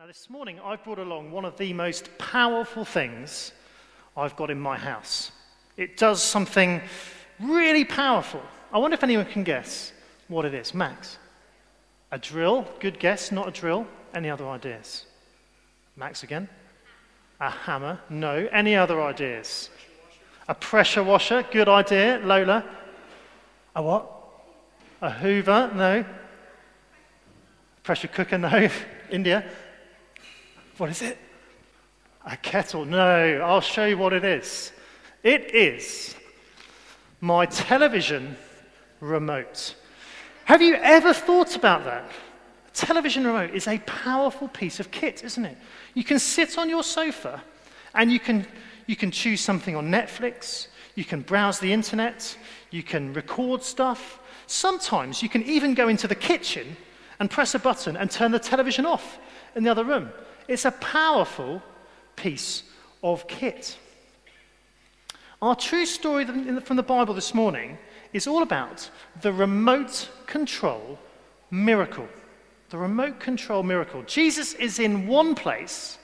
Now this morning I've brought along one of the most powerful things I've got in my house. It does something really powerful. I wonder if anyone can guess what it is. Max? A drill? Good guess, not a drill. Any other ideas? Max again? A hammer? No. Any other ideas? A pressure washer? Good idea. Lola? A what? A Hoover? No. Pressure cooker? No. India? What is it? A kettle? No, I'll show you what it is. It is my television remote. Have you ever thought about that? A television remote is a powerful piece of kit, isn't it? You can sit on your sofa and you can choose something on Netflix, you can browse the internet, you can record stuff. Sometimes you can even go into the kitchen and press a button and turn the television off in the other room. It's a powerful piece of kit. Our true story from the Bible this morning is all about the remote control miracle. The remote control miracle. Jesus is in one place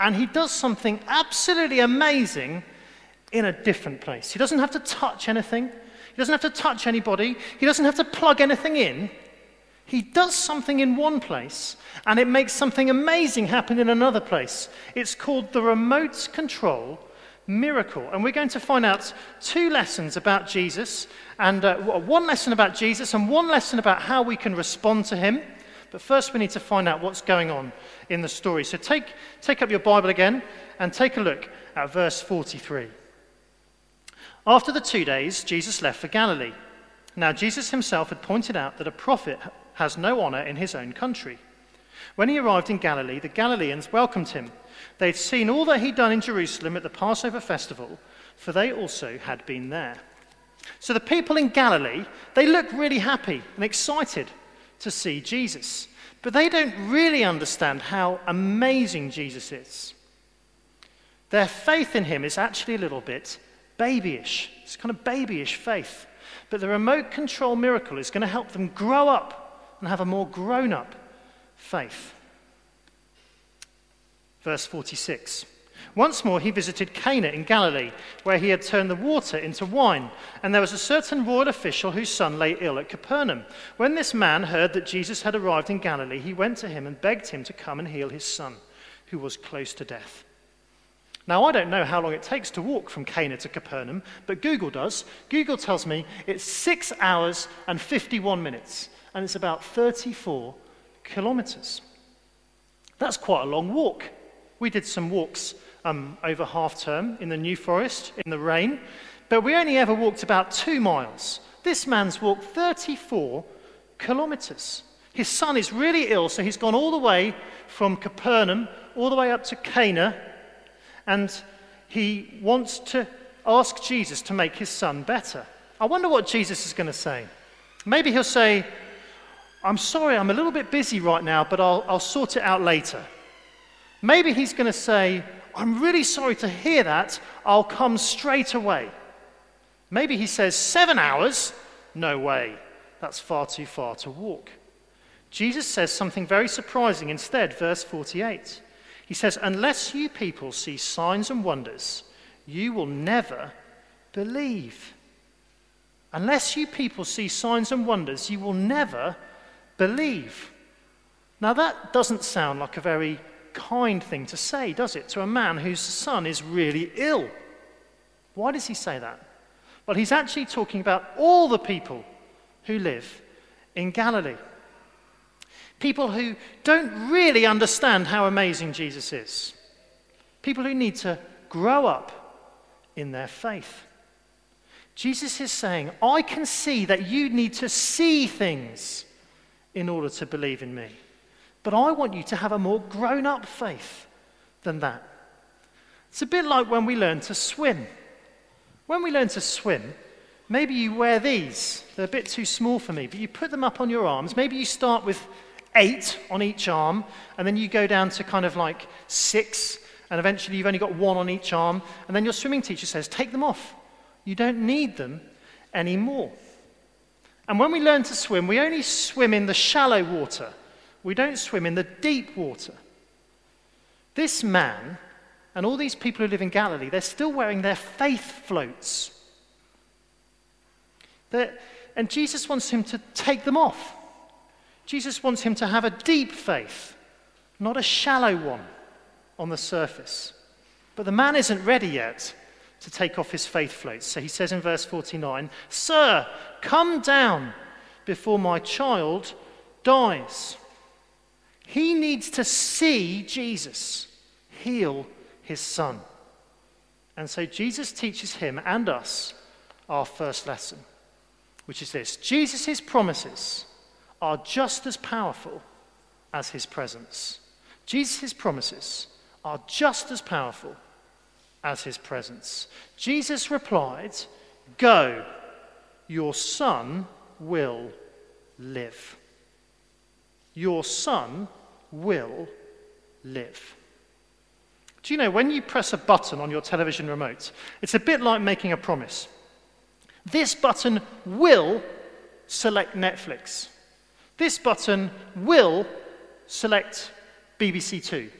and he does something absolutely amazing in a different place. He doesn't have to touch anything. He doesn't have to touch anybody. He doesn't have to plug anything in. He does something in one place, and it makes something amazing happen in another place. It's called the remote control miracle. And we're going to find out two lessons about Jesus, and one lesson about Jesus and one lesson about how we can respond to him. But first we need to find out what's going on in the story. So take up your Bible again and take a look at verse 43. After the 2 days, Jesus left for Galilee. Now Jesus himself had pointed out that a prophet has no honor in his own country. When he arrived in Galilee, the Galileans welcomed him. They'd seen all that he'd done in Jerusalem at the Passover festival, for they also had been there. So the people in Galilee, they look really happy and excited to see Jesus, but they don't really understand how amazing Jesus is. Their faith in him is actually a little bit babyish. It's kind of babyish faith. But the remote control miracle is going to help them grow up and have a more grown-up faith. Verse 46. Once more he visited Cana in Galilee, where he had turned the water into wine. And there was a certain royal official whose son lay ill at Capernaum. When this man heard that Jesus had arrived in Galilee, he went to him and begged him to come and heal his son, who was close to death. Now, I don't know how long it takes to walk from Cana to Capernaum, but Google does. Google tells me it's 6 hours and 51 minutes, and it's about 34 kilometers. That's quite a long walk. We did some walks over half-term in the New Forest, in the rain, but we only ever walked about 2 miles. This man's walked 34 kilometers. His son is really ill, so he's gone all the way from Capernaum, all the way up to Cana, and he wants to ask Jesus to make his son better. I wonder what Jesus is going to say. Maybe he'll say, I'm sorry, I'm a little bit busy right now, but I'll sort it out later. Maybe he's going to say, I'm really sorry to hear that. I'll come straight away. Maybe he says, 7 hours? No way. That's far too far to walk. Jesus says something very surprising instead, verse 48. He says, unless you people see signs and wonders, you will never believe. Unless you people see signs and wonders, you will never believe. Now that doesn't sound like a very kind thing to say, does it? To a man whose son is really ill. Why does he say that? Well, he's actually talking about all the people who live in Galilee. People who don't really understand how amazing Jesus is. People who need to grow up in their faith. Jesus is saying, I can see that you need to see things in order to believe in me. But I want you to have a more grown-up faith than that. It's a bit like when we learn to swim. When we learn to swim, maybe you wear these. They're a bit too small for me, but you put them up on your arms. Maybe you start with 8 on each arm, and then you go down to kind of like 6, and eventually you've only got 1 on each arm, and then your swimming teacher says, take them off. You don't need them anymore. And when we learn to swim, we only swim in the shallow water. We don't swim in the deep water. This man and all these people who live in Galilee, they're still wearing their faith floats. And Jesus wants him to take them off. Jesus wants him to have a deep faith, not a shallow one on the surface. But the man isn't ready yet to take off his faith floats. So he says in verse 49, "Sir, come down before my child dies." He needs to see Jesus heal his son. And so Jesus teaches him and us our first lesson, which is this: Jesus' promises are just as powerful as his presence. Jesus' promises are just as powerful as his presence. Jesus replied, "Go, your son will live." Your son will live. Do you know, when you press a button on your television remote, it's a bit like making a promise. This button will select Netflix. This button will select BBC Two.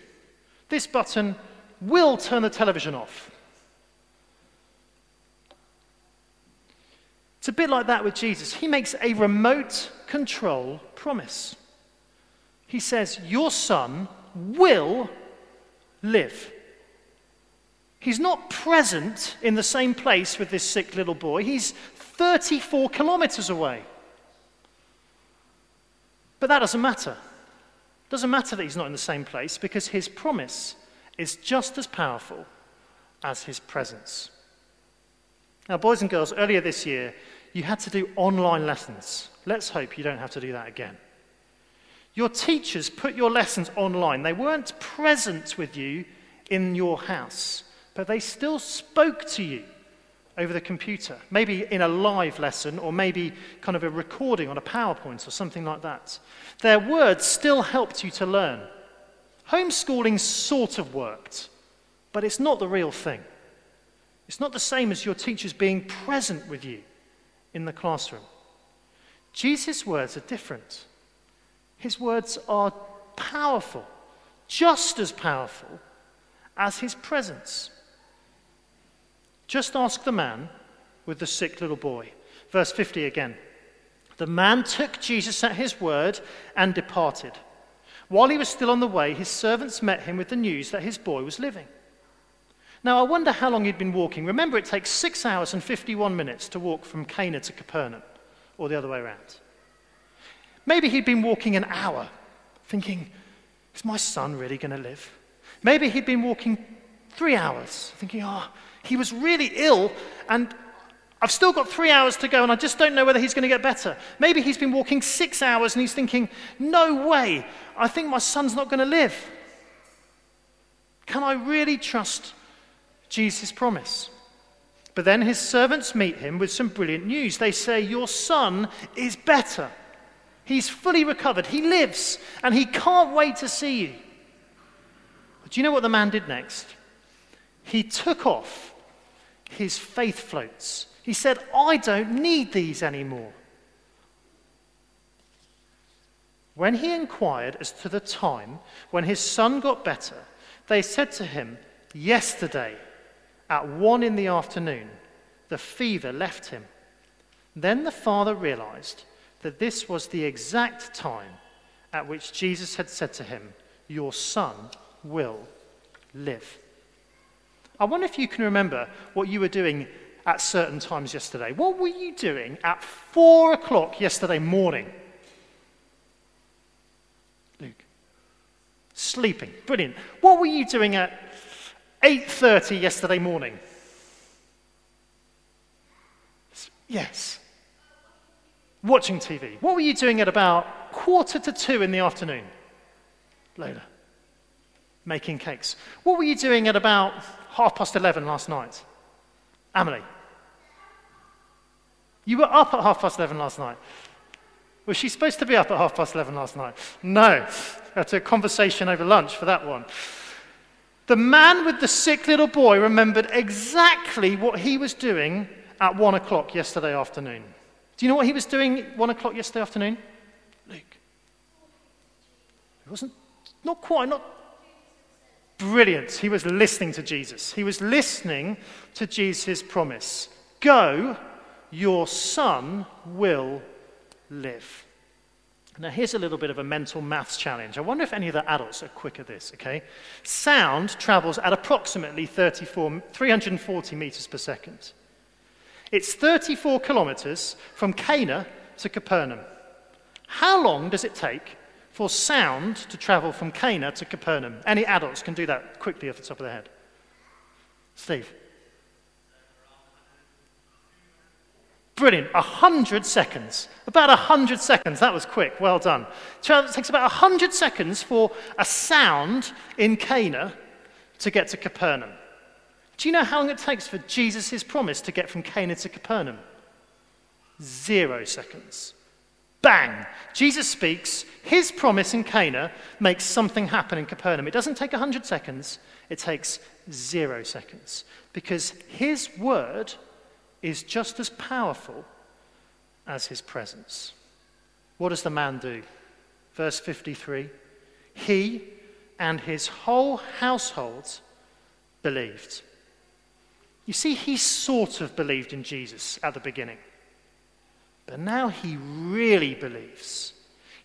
This button will turn the television off. It's a bit like that with Jesus. He makes a remote control promise. He says, "Your son will live." He's not present in the same place with this sick little boy. He's 34 kilometers away. But that doesn't matter. It doesn't matter that he's not in the same place, because his promise is just as powerful as his presence. Now, boys and girls, earlier this year, you had to do online lessons. Let's hope you don't have to do that again. Your teachers put your lessons online. They weren't present with you in your house, but they still spoke to you over the computer, maybe in a live lesson, or maybe kind of a recording on a PowerPoint or something like that. Their words still helped you to learn. Homeschooling sort of worked, but it's not the real thing. It's not the same as your teachers being present with you in the classroom. Jesus' words are different. His words are powerful, just as powerful as his presence. Just ask the man with the sick little boy. Verse 50 again. The man took Jesus at his word and departed. While he was still on the way, his servants met him with the news that his boy was living. Now, I wonder how long he'd been walking. Remember, it takes 6 hours and 51 minutes to walk from Cana to Capernaum, or the other way around. Maybe he'd been walking an hour, thinking, is my son really going to live? Maybe he'd been walking 3 hours, thinking, he was really ill, and I've still got 3 hours to go, and I just don't know whether he's going to get better. Maybe he's been walking 6 hours, and he's thinking, no way, I think my son's not going to live. Can I really trust Jesus' promise? But then his servants meet him with some brilliant news. They say, your son is better. He's fully recovered. He lives, and he can't wait to see you. But do you know what the man did next? He took off his faith floats. He said, I don't need these anymore. When he inquired as to the time when his son got better, they said to him, yesterday at 1 p.m, the fever left him. Then the father realized that this was the exact time at which Jesus had said to him, your son will live. I wonder if you can remember what you were doing at certain times yesterday. What were you doing at 4 o'clock yesterday morning? Luke. Sleeping. Brilliant. What were you doing at 8:30 yesterday morning? Yes. Watching TV. What were you doing at about 1:45 in the afternoon? Lola. Making cakes. What were you doing at about 11:30 last night? Emily. You were up at 11:30 last night. Was she supposed to be up at 11:30 last night? No. That's a conversation over lunch for that one. The man with the sick little boy remembered exactly what he was doing at 1 o'clock yesterday afternoon. Do you know what he was doing at 1 o'clock yesterday afternoon? Luke. It wasn't, not quite, not Brilliant. He was listening to Jesus. He was listening to Jesus' promise. Go, your son will live. Now, here's a little bit of a mental maths challenge. I wonder if any of the adults are quick at this, okay? Sound travels at approximately 340 meters per second. It's 34 kilometers from Cana to Capernaum. How long does it take for sound to travel from Cana to Capernaum? Any adults can do that quickly off the top of their head. Steve? Brilliant. 100 seconds. About 100 seconds. That was quick. Well done. It takes about 100 seconds for a sound in Cana to get to Capernaum. Do you know how long it takes for Jesus' promise to get from Cana to Capernaum? 0 seconds. Bang! Jesus speaks, his promise in Cana makes something happen in Capernaum. It doesn't take 100 seconds, it takes 0 seconds. Because his word is just as powerful as his presence. What does the man do? Verse 53, he and his whole household believed. You see, he sort of believed in Jesus at the beginning. But now he really believes.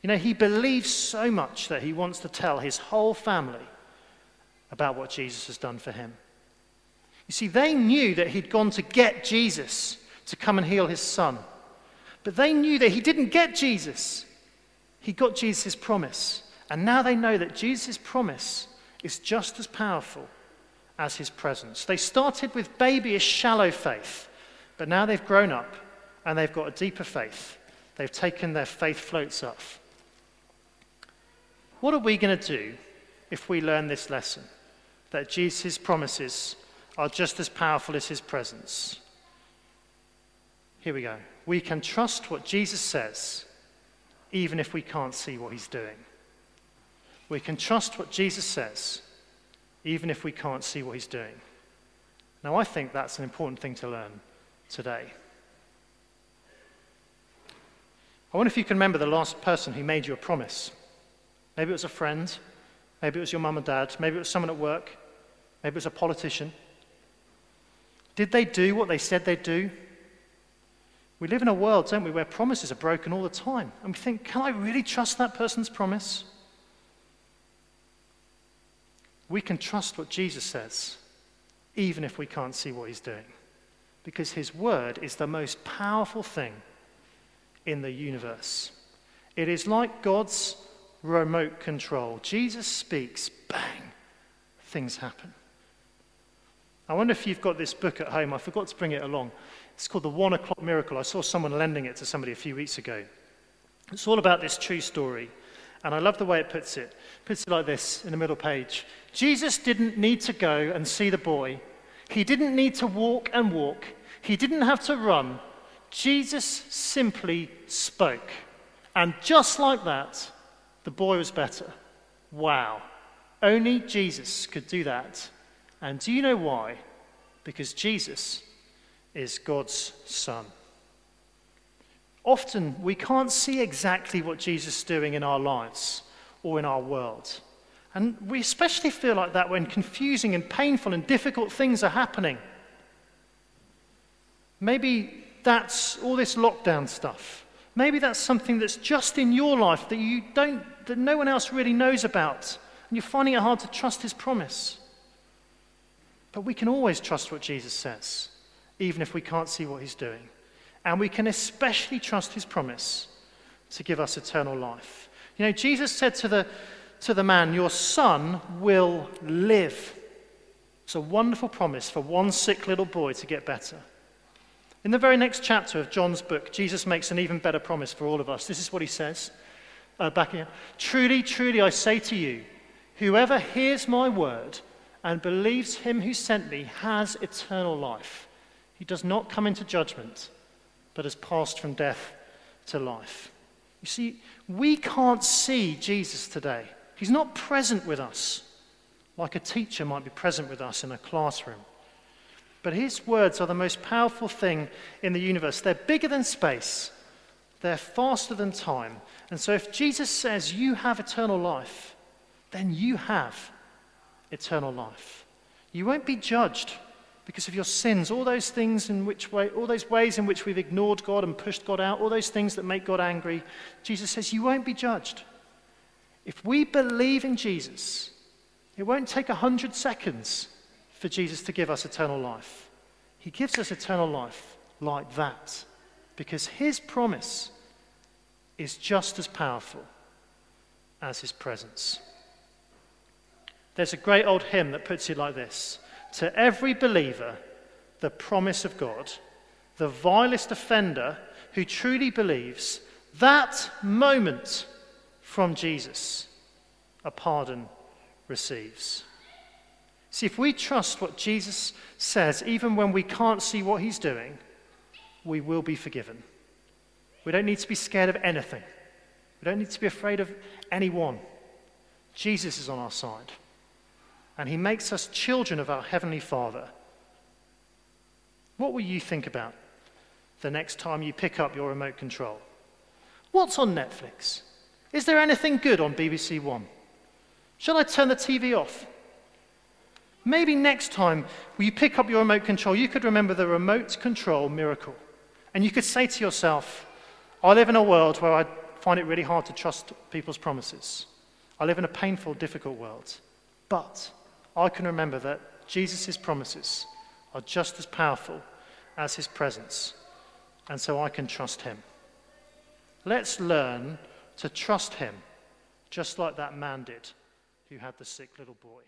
You know, he believes so much that he wants to tell his whole family about what Jesus has done for him. You see, they knew that he'd gone to get Jesus to come and heal his son. But they knew that he didn't get Jesus. He got Jesus' promise. And now they know that Jesus' promise is just as powerful as his presence. They started with babyish, shallow faith, but now they've grown up and they've got a deeper faith. They've taken their faith floats up. What are we going to do if we learn this lesson? That Jesus' promises are just as powerful as his presence. Here we go. We can trust what Jesus says, even if we can't see what he's doing. We can trust what Jesus says, even if we can't see what he's doing. Now, I think that's an important thing to learn today. I wonder if you can remember the last person who made you a promise. Maybe it was a friend. Maybe it was your mum and dad. Maybe it was someone at work. Maybe it was a politician. Did they do what they said they'd do? We live in a world, don't we, where promises are broken all the time. And we think, can I really trust that person's promise? We can trust what Jesus says, even if we can't see what he's doing. Because his word is the most powerful thing in the universe. It is like God's remote control. Jesus speaks, bang, things happen. I wonder if you've got this book at home. I forgot to bring it along. It's called The One O'Clock Miracle. I saw someone lending it to somebody a few weeks ago. It's all about this true story. And I love the way it puts it. It puts it like this in the middle page. Jesus didn't need to go and see the boy. He didn't need to walk. He didn't have to run. Jesus simply spoke. And just like that, the boy was better. Wow. Only Jesus could do that. And do you know why? Because Jesus is God's Son. Often we can't see exactly what Jesus is doing in our lives or in our world. And we especially feel like that when confusing and painful and difficult things are happening. Maybe that's all this lockdown stuff. Maybe that's something that's just in your life that no one else really knows about. And you're finding it hard to trust his promise. But we can always trust what Jesus says, even if we can't see what he's doing. And we can especially trust his promise to give us eternal life. You know, Jesus said to the man, your son will live. It's a wonderful promise for one sick little boy to get better. In the very next chapter of John's book, Jesus makes an even better promise for all of us. This is what he says, back here. Truly, truly, I say to you, whoever hears my word and believes him who sent me has eternal life. He does not come into judgment, but has passed from death to life. You see, we can't see Jesus today. He's not present with us, like a teacher might be present with us in a classroom. But his words are the most powerful thing in the universe. They're bigger than space. They're faster than time. And so if Jesus says you have eternal life, then you have eternal life. You won't be judged because of your sins, all those things in which way, all those ways in which we've ignored God and pushed God out, all those things that make God angry. Jesus says you won't be judged. If we believe in Jesus, it won't take 100 seconds for Jesus to give us eternal life. He gives us eternal life like that because his promise is just as powerful as his presence. There's a great old hymn that puts it like this. To every believer, the promise of God, the vilest offender who truly believes, that moment from Jesus, a pardon receives. See, if we trust what Jesus says, even when we can't see what he's doing, we will be forgiven. We don't need to be scared of anything. We don't need to be afraid of anyone. Jesus is on our side. And he makes us children of our Heavenly Father. What will you think about the next time you pick up your remote control? What's on Netflix? Is there anything good on BBC One? Shall I turn the TV off? Maybe next time when you pick up your remote control, you could remember the remote control miracle. And you could say to yourself, I live in a world where I find it really hard to trust people's promises. I live in a painful, difficult world. But I can remember that Jesus' promises are just as powerful as his presence. And so I can trust him. Let's learn to trust him, just like that man did who had the sick little boy.